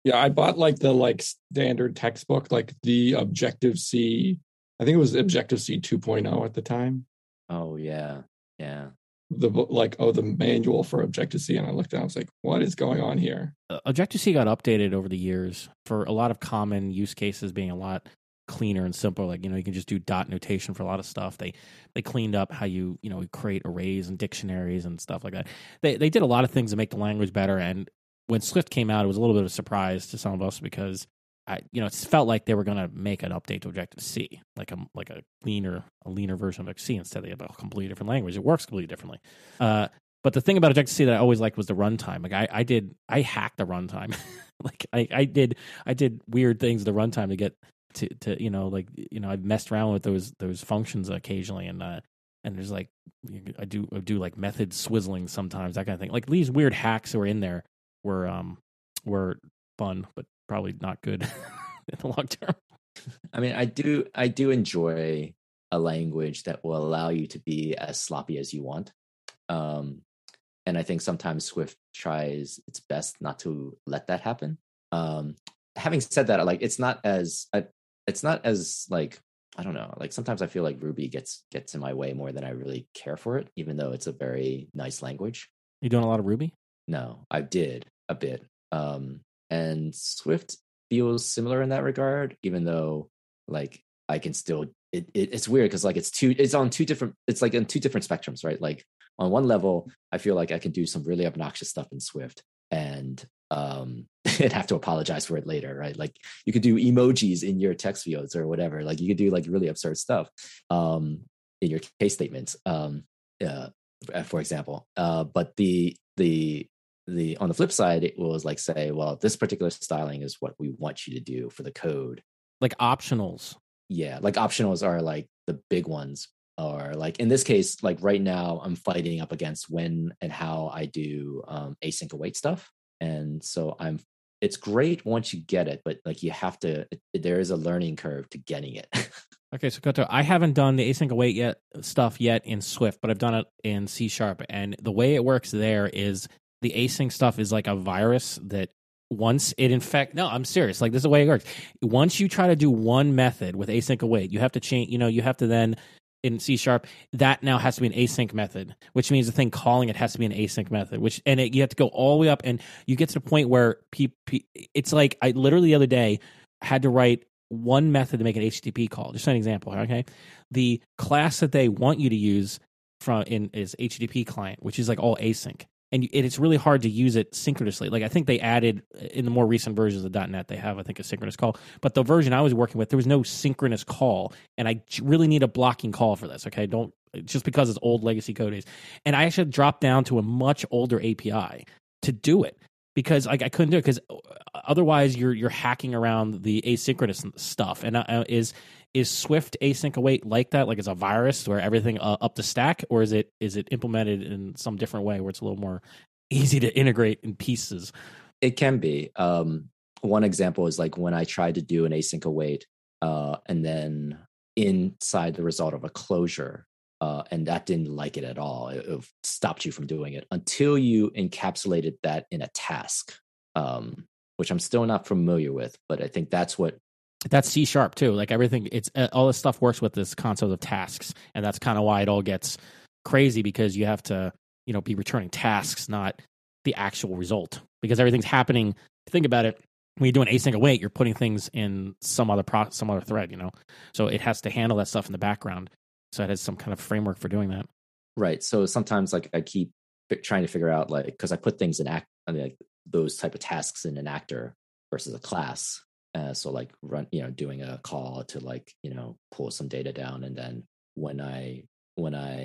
Yeah, I bought like the like standard textbook, like the Objective-C. I think it was Objective-C 2.0 at the time. Oh yeah, yeah. The like, oh, the manual for Objective-C, and I looked at it, I was like, what is going on here? Objective-C got updated over the years for a lot of common use cases being a lot cleaner and simpler. Like, you know, you can just do dot notation for a lot of stuff. They cleaned up how you know, create arrays and dictionaries and stuff like that. They did a lot of things to make the language better. And when Swift came out, it was a little bit of a surprise to some of us, because it felt like they were going to make an update to Objective-C, like a leaner version of Objective-C. Instead, they have a completely different language. It works completely differently. But the thing about Objective-C that I always liked was the runtime. Like I hacked the runtime. Like I did weird things to the runtime to get to you know, like, you know, I've messed around with those functions occasionally, and there's like I do like method swizzling sometimes, that kind of thing. Like these weird hacks that were in there were fun, but probably not good in the long term. I mean, I do enjoy a language that will allow you to be as sloppy as you want, and I think sometimes Swift tries its best not to let that happen. Having said that, like it's not as like, I don't know, like sometimes I feel like Ruby gets in my way more than I really care for it, even though it's a very nice language. You doing a lot of Ruby? No, I did a bit. And Swift feels similar in that regard, even though like I can still, it's weird because like it's on two different spectrums, right? Like on one level, I feel like I can do some really obnoxious stuff in Swift and and have to apologize for it later, right? Like you could do emojis in your text fields or whatever. Like you could do like really absurd stuff in your case statements, for example. But the on the flip side, it was like, say, well, this particular styling is what we want you to do for the code. Like optionals. Yeah, like optionals are like the big ones. Or like in this case, like right now, I'm fighting up against when and how I do async await stuff. And so it's great once you get it, but like you have to, there is a learning curve to getting it. Okay, so Koto, I haven't done the async await stuff yet in Swift, but I've done it in C Sharp. And the way it works there is the async stuff is like a virus that once it infects, no, I'm serious. Like this is the way it works. Once you try to do one method with async await, you have to change, you have to then in C Sharp, that now has to be an async method, which means the thing calling it has to be an async method, you have to go all the way up, and you get to the point where it's like I literally the other day had to write one method to make an HTTP call. Just an example, okay? The class that they want you to use is HTTP client, which is like all async, and it's really hard to use it synchronously. Like I think they added in the more recent versions of .NET, they have I think a synchronous call, but the version I was working with, there was no synchronous call, and I really need a blocking call for this. Okay, don't just because it's old legacy code is, and I actually dropped down to a much older API to do it because I couldn't do it because otherwise you're hacking around the asynchronous stuff. And is Swift async await like that? Like it's a virus where everything up the stack, or is it implemented in some different way where it's a little more easy to integrate in pieces? It can be. One example is like when I tried to do an async await and then inside the result of a closure, and that didn't like it at all. It stopped you from doing it until you encapsulated that in a task, which I'm still not familiar with, but I think that's C Sharp too. Like everything, it's all this stuff works with this concept of tasks, and that's kind of why it all gets crazy because you have to, be returning tasks, not the actual result, because everything's happening. Think about it. When you do an async await, you're putting things in some other thread, So it has to handle that stuff in the background. So it has some kind of framework for doing that, right? So sometimes, like I keep trying to figure out, like, because I put things in like those type of tasks in an actor versus a class. So like run, doing a call to like, pull some data down. And then when I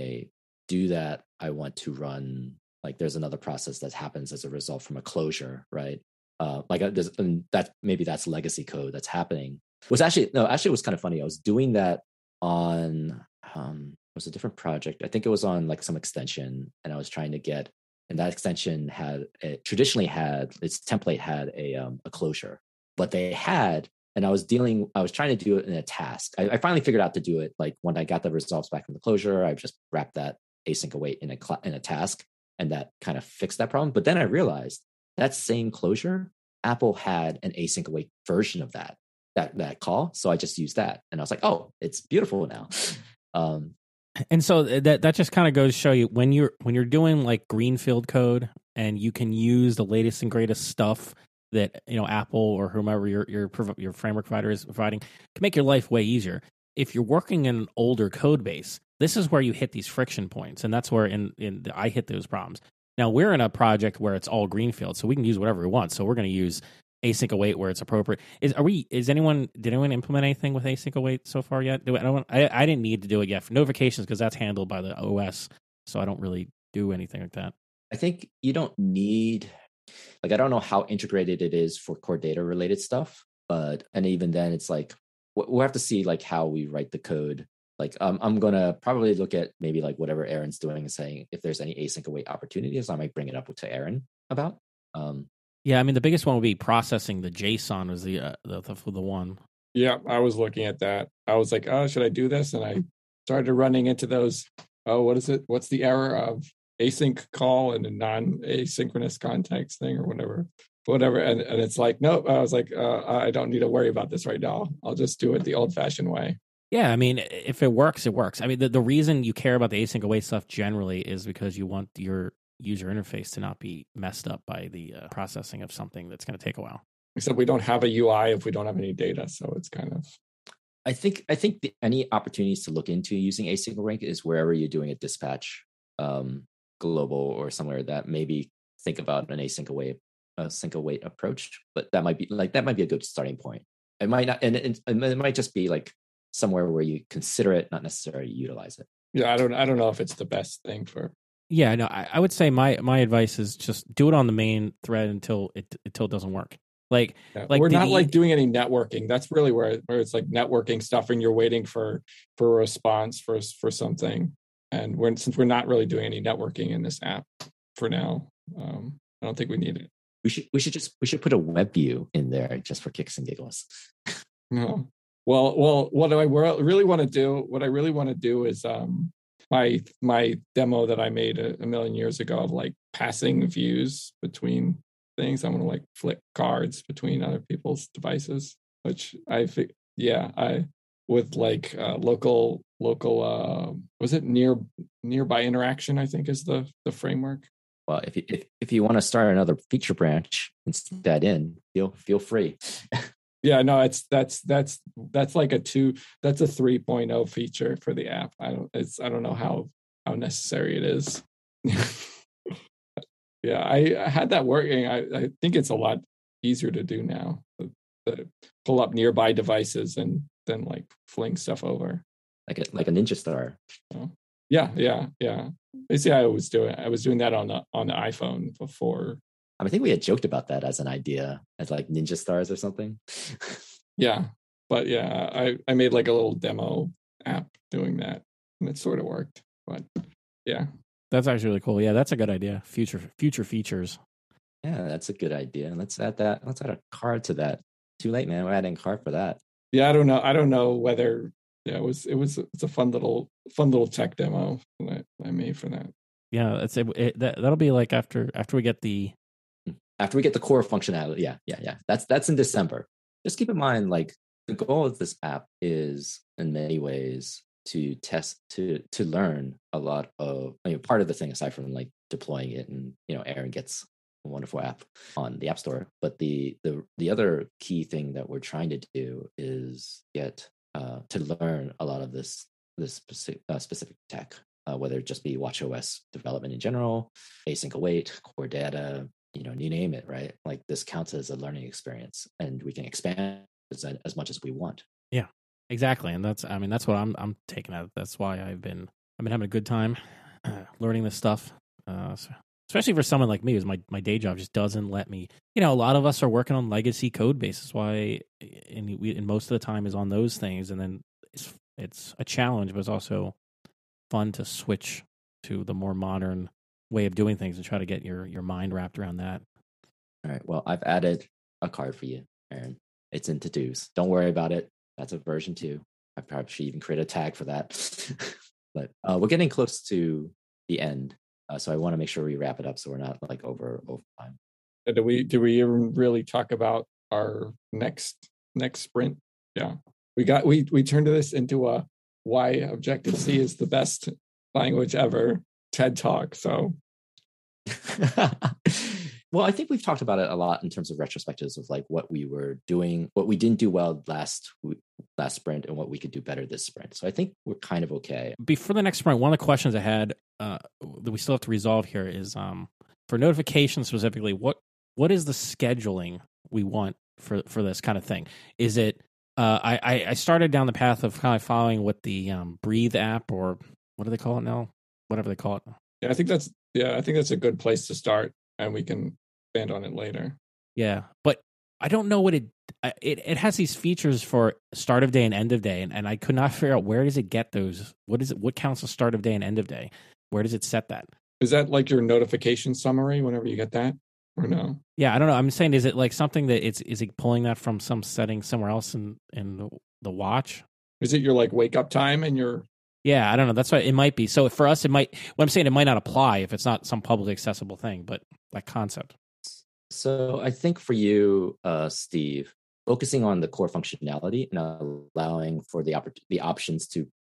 do that, I want to run, like there's another process that happens as a result from a closure, right? Maybe that's legacy code that's happening. It was kind of funny. I was doing that on, it was a different project. I think it was on like some extension, and I was trying to get, and that extension its template had a closure. What they had, and I was trying to do it in a task. I finally figured out to do it. Like when I got the results back from the closure, I just wrapped that async await in a task, and that kind of fixed that problem. But then I realized that same closure, Apple had an async await version of that call. So I just used that, and I was like, oh, it's beautiful now. And so that just kind of goes to show you when you're doing like greenfield code, and you can use the latest and greatest stuff that Apple or whomever your framework provider is providing can make your life way easier. If you're working in an older code base, this is where you hit these friction points, and that's where I hit those problems. Now we're in a project where it's all greenfield, so we can use whatever we want. So we're going to use async await where it's appropriate. Did anyone implement anything with async await so far yet? I didn't need to do it yet for notifications because that's handled by the OS, so I don't really do anything like that. I think you don't need. Like, I don't know how integrated it is for core data related stuff, and even then it's like, we'll have to see like how we write the code. Like I'm going to probably look at maybe like whatever Aaron's doing and saying, if there's any async await opportunities, I might bring it up to Aaron about. Yeah. I mean, the biggest one would be processing the JSON was the one. Yeah. I was looking at that. I was like, oh, should I do this? And I started running into those. Oh, what is it? What's the error of async call in a non-asynchronous context thing or whatever. And it's like, nope. I was like, I don't need to worry about this right now. I'll just do it the old fashioned way. Yeah. I mean, if it works, it works. I mean, the reason you care about the async await stuff generally is because you want your user interface to not be messed up by the processing of something that's going to take a while. Except we don't have a UI if we don't have any data. So it's kind of, I think any opportunities to look into using async await is wherever you're doing a dispatch, global or somewhere that maybe think about an async await approach, but that might be a good starting point. It might not, and it might just be like somewhere where you consider it, not necessarily utilize it. Yeah, I don't know if it's the best thing for Yeah, no, I would say my advice is just do it on the main thread until it doesn't work. Like we're not like doing any networking. That's really where it's like networking stuff, and you're waiting for a response for something. And since we're not really doing any networking in this app for now, I don't think we need it. We should put a web view in there just for kicks and giggles. No. Well, what I really want to do is my demo that I made a million years ago of like passing views between things. I want to like flick cards between other people's devices, which was it nearby interaction, I think, is the framework. Well, if you want to start another feature branch and stick that in, feel free. Yeah, no, that's like a 3.0 feature for the app. I don't know how necessary it is. Yeah, I had that working. I think it's a lot easier to do now. The pull up nearby devices and then like fling stuff over. Like a ninja star. Oh. Yeah. I was doing that on the iPhone before. I think we had joked about that as an idea, as like ninja stars or something. Yeah. But yeah, I made like a little demo app doing that, and it sort of worked. But yeah. That's actually really cool. Yeah, that's a good idea. Future features. Yeah, that's a good idea. Let's add a card to that. Too late, man. We're adding a card for that. Yeah, I don't know whether it's a fun little tech demo that I made for that. Yeah, that'll be like after we get the core functionality. Yeah. That's in December. Just keep in mind, like, the goal of this app is in many ways to test, to learn a lot of, part of the thing, aside from like deploying it and, Aaron gets a wonderful app on the App Store. But the other key thing that we're trying to do is get to learn a lot of this specific tech, whether it just be watchOS development in general, async await, core data, you name it, right? Like, this counts as a learning experience, and we can expand as much as we want. Yeah. Exactly, and that's what I'm taking out. That's why I've been having a good time learning this stuff, especially for someone like me, who's my day job just doesn't let me. A lot of us are working on legacy code bases. Why, and most of the time is on those things, and then it's a challenge, but it's also fun to switch to the more modern way of doing things and try to get your mind wrapped around that. All right. Well, I've added a card for you, Aaron. It's in to-dos. Don't worry about it. That's a version 2. I probably should even create a tag for that. But we're getting close to the end, so I want to make sure we wrap it up so we're not like over time. Do we even really talk about our next sprint? Yeah, we turned this into a why Objective-C is the best language ever TED Talk. So. Well, I think we've talked about it a lot in terms of retrospectives of like what we were doing, what we didn't do well last sprint, and what we could do better this sprint. So I think we're kind of okay. Before the next sprint, one of the questions I had that we still have to resolve here is for notifications specifically, what is the scheduling we want for this kind of thing? Is it I started down the path of kind of following what the Breathe app, or what do they call it now? Whatever they call it. Yeah, I think that's a good place to start, and we can expand on it later. Yeah, but I don't know what it has these features for start of day and end of day, and I could not figure out where does it get those. What is it? What counts as start of day and end of day? Where does it set that? Is that like your notification summary whenever you get that, or no? Yeah, I don't know. I'm saying, is it like something that is it pulling that from some setting somewhere else in the watch? Is it your like wake up time and your? Yeah, I don't know. That's what it might be. So for us, it might not apply if it's not some publicly accessible thing, but that concept. So I think for you, Steve, focusing on the core functionality and allowing for the options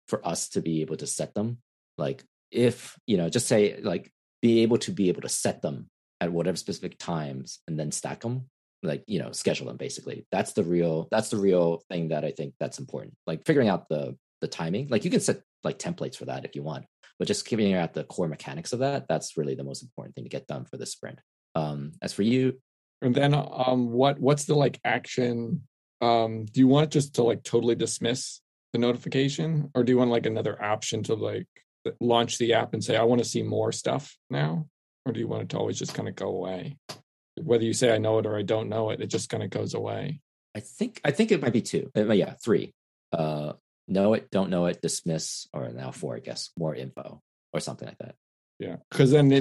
for us to be able to set them, like if, just say like be able to set them at whatever specific times and then stack them, like, schedule them basically. That's the real thing that I think that's important. Like figuring out the timing, like you can set like templates for that if you want, but just keeping out the core mechanics of that's really the most important thing to get done for this sprint. As for you, and then what's the like action? Do you want just to like totally dismiss the notification, or do you want like another option to like launch the app and say, I want to see more stuff now? Or do you want it to always just kind of go away? Whether you say I know it or I don't know it, it just kind of goes away. I think it might be two. Yeah, three. Know it, don't know it, dismiss, or now four, I guess, more info or something like that. Yeah, because then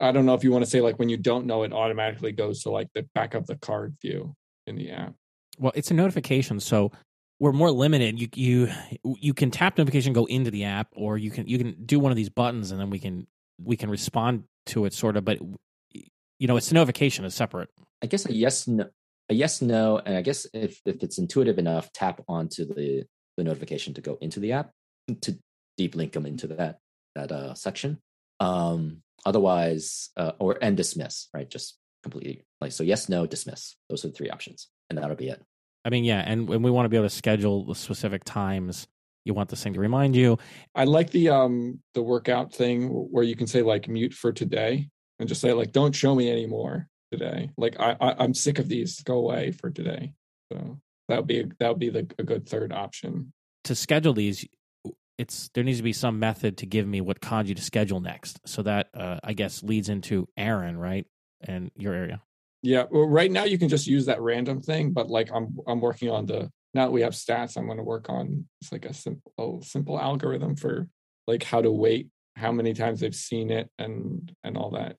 I don't know if you want to say like when you don't know it automatically goes to like the back of the card view in the app. Well, it's a notification, so we're more limited. You can tap notification, go into the app, or you can do one of these buttons, and then we can respond to it sort of. But you know, it's a notification is separate. I guess a yes no, and I guess if it's intuitive enough, tap onto the notification to go into the app to deep link them into that section. Otherwise, and dismiss, right? Just completely like so. Yes, no, dismiss. Those are the three options, and that'll be it. I mean, yeah, and we want to be able to schedule the specific times you want this thing to remind you. I like the workout thing where you can say like mute for today and just say like don't show me anymore today. Like I'm sick of these. Go away for today. So that would be a good third option to schedule these. There needs to be some method to give me what kanji to schedule next. So that, I guess, leads into Aaron, right? And your area. Yeah. Well, right now you can just use that random thing, but like I'm working on now that we have stats, I'm going to work on it's like a simple algorithm for like how to weight, how many times they've seen it and all that,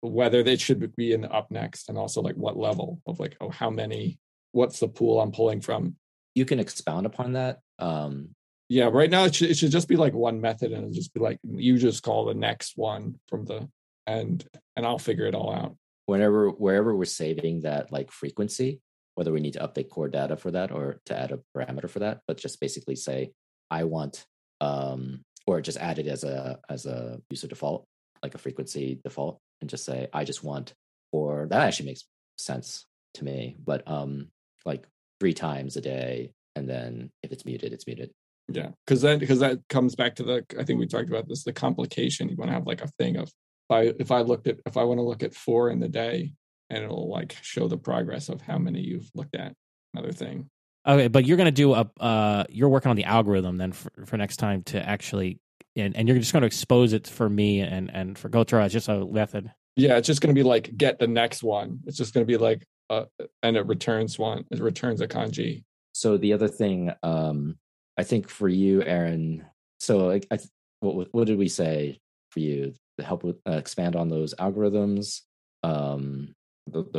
whether it should be in the up next and also like what level of like, oh, how many, what's the pool I'm pulling from? You can expound upon that. Yeah, right now it should just be like one method, and it'll just be like you just call the next one from the end, and I'll figure it all out. Wherever we're saving that like frequency, whether we need to update core data for that or to add a parameter for that, but just basically say I want, or just add it as a user default, like a frequency default, and just say I just want, or that actually makes sense to me. But like 3 times a day, and then if it's muted, it's muted. Yeah, because that comes back to the, I think we talked about this, the complication. You want to have like a thing of if I want to look at 4 in the day, and it'll like show the progress of how many you've looked at. Another thing. Okay, but you're going to do you're working on the algorithm then for next time to actually, and you're just going to expose it for me and for Gotra as just a method. Yeah, it's just going to be like get the next one. It's just going to be like and it returns one. It returns a kanji. So the other thing. I think for you, Aaron, so what did we say for you to help with, expand on those algorithms, the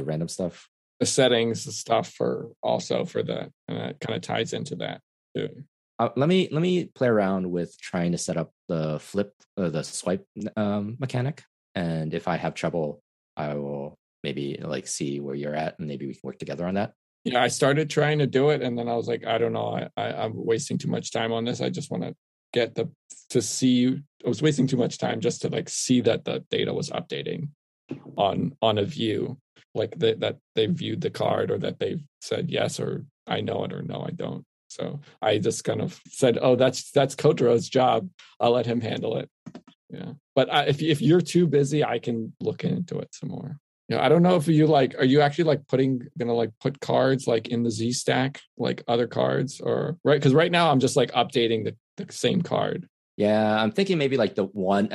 random stuff? The settings, the stuff for that, and that kind of ties into that too. Let me play around with trying to set up the flip, the swipe mechanic. And if I have trouble, I will maybe like see where you're at and maybe we can work together on that. Yeah, I started trying to do it, and then I was like, I don't know, I'm wasting too much time on this. I just want to I was wasting too much time just to like see that the data was updating on a view, like that they viewed the card or that they said yes or I know it or no, I don't. So I just kind of said, oh, that's Kotaro's job. I'll let him handle it. Yeah, but if you're too busy, I can look into it some more. I don't know if you like, are you actually like put cards like in the Z stack, like other cards or right? Because right now I'm just like updating the same card. Yeah, I'm thinking maybe like the one,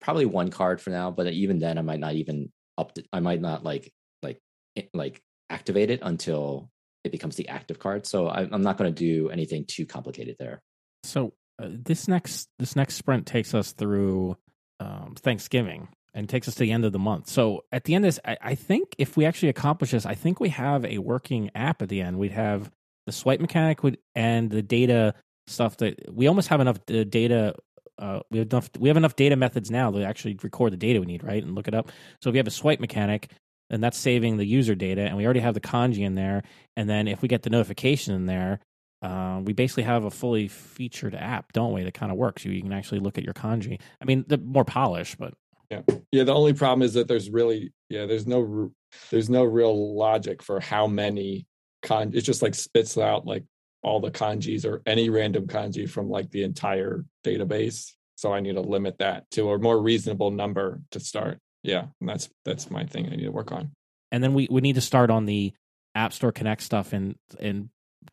probably one card for now, but even then I might not even I might not activate it until it becomes the active card. So I'm not going to do anything too complicated there. So this next sprint takes us through Thanksgiving. And takes us to the end of the month. So at the end of this, I think if we actually accomplish this, I think we have a working app at the end. We'd have the swipe mechanic and the data stuff that we almost have enough data. We have enough data methods now to actually record the data we need, right? And look it up. So if we have a swipe mechanic, and that's saving the user data, and we already have the kanji in there. And then if we get the notification in there, we basically have a fully featured app, don't we? That kind of works. You can actually look at your kanji. I mean, the more polished, but. Yeah. The only problem is that there's no real logic for how many kanji. It just like spits out like all the kanjis or any random kanji from like the entire database. So I need to limit that to a more reasonable number to start. Yeah, and that's my thing I need to work on. And then we need to start on the App Store Connect stuff in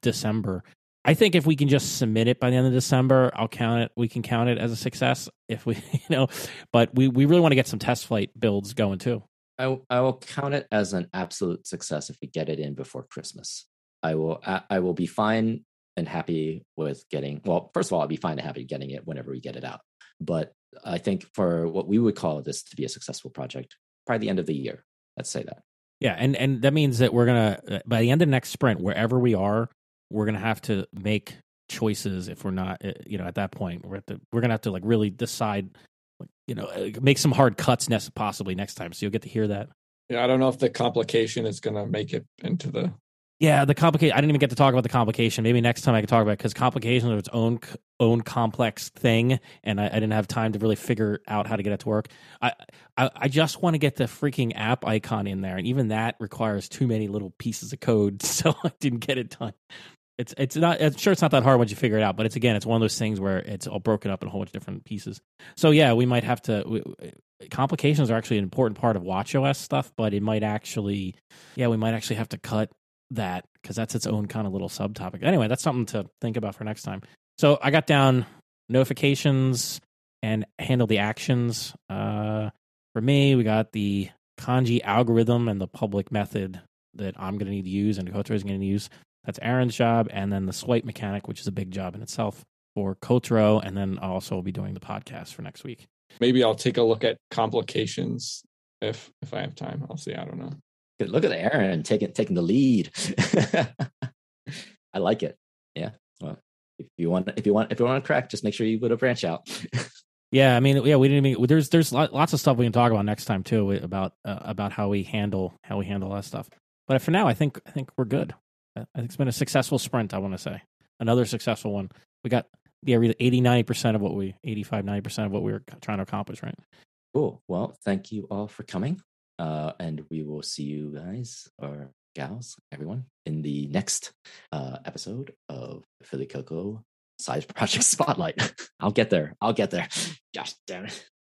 December. I think if we can just submit it by the end of December, I'll count it. We can count it as a success if we, but we really want to get some test flight builds going too. I will count it as an absolute success if we get it in before Christmas. I will be fine and happy with getting, well, first of all, I'll be fine and happy getting it whenever we get it out. But I think for what we would call this to be a successful project, probably the end of the year, let's say that. Yeah. And that means that we're going to, by the end of next sprint, wherever we are, we're going to have to make choices. If we're not, at that point, we're going to have to like really decide, make some hard cuts possibly next time. So you'll get to hear that. Yeah. I don't know if the complication is going to make it into the. Yeah. The complication. I didn't even get to talk about the complication. Maybe next time I can talk about it, because complications are its own complex thing. And I didn't have time to really figure out how to get it to work. I just want to get the freaking app icon in there. And even that requires too many little pieces of code. So I didn't get it done. It's not, I'm sure it's not that hard once you figure it out, but it's one of those things where it's all broken up in a whole bunch of different pieces. So yeah, we might have to, complications are actually an important part of watchOS stuff, but it might actually, we might actually have to cut that because that's its own kind of little subtopic. Anyway, that's something to think about for next time. So I got down notifications and handle the actions. For me, we got the Kanji algorithm and the public method that I'm going to need to use and Kotra is going to use. That's Aaron's job, and then the swipe mechanic, which is a big job in itself for Kotro, and then I'll also be doing the podcast for next week. Maybe I'll take a look at complications if I have time. I'll see. I don't know. Good. Look at Aaron taking the lead. I like it. Yeah. Well, if you want to crack, just make sure you go to branch out. Yeah. I mean, yeah, we didn't even. There's lots of stuff we can talk about next time too about how we handle that stuff. But for now, I think we're good. I think it's been a successful sprint, I want to say. Another successful one. We got 85-90% of what we were trying to accomplish, right? Cool. Well, thank you all for coming. And we will see you guys, or gals, everyone, in the next episode of Philly Cocoa Size Project Spotlight. I'll get there. Gosh damn it.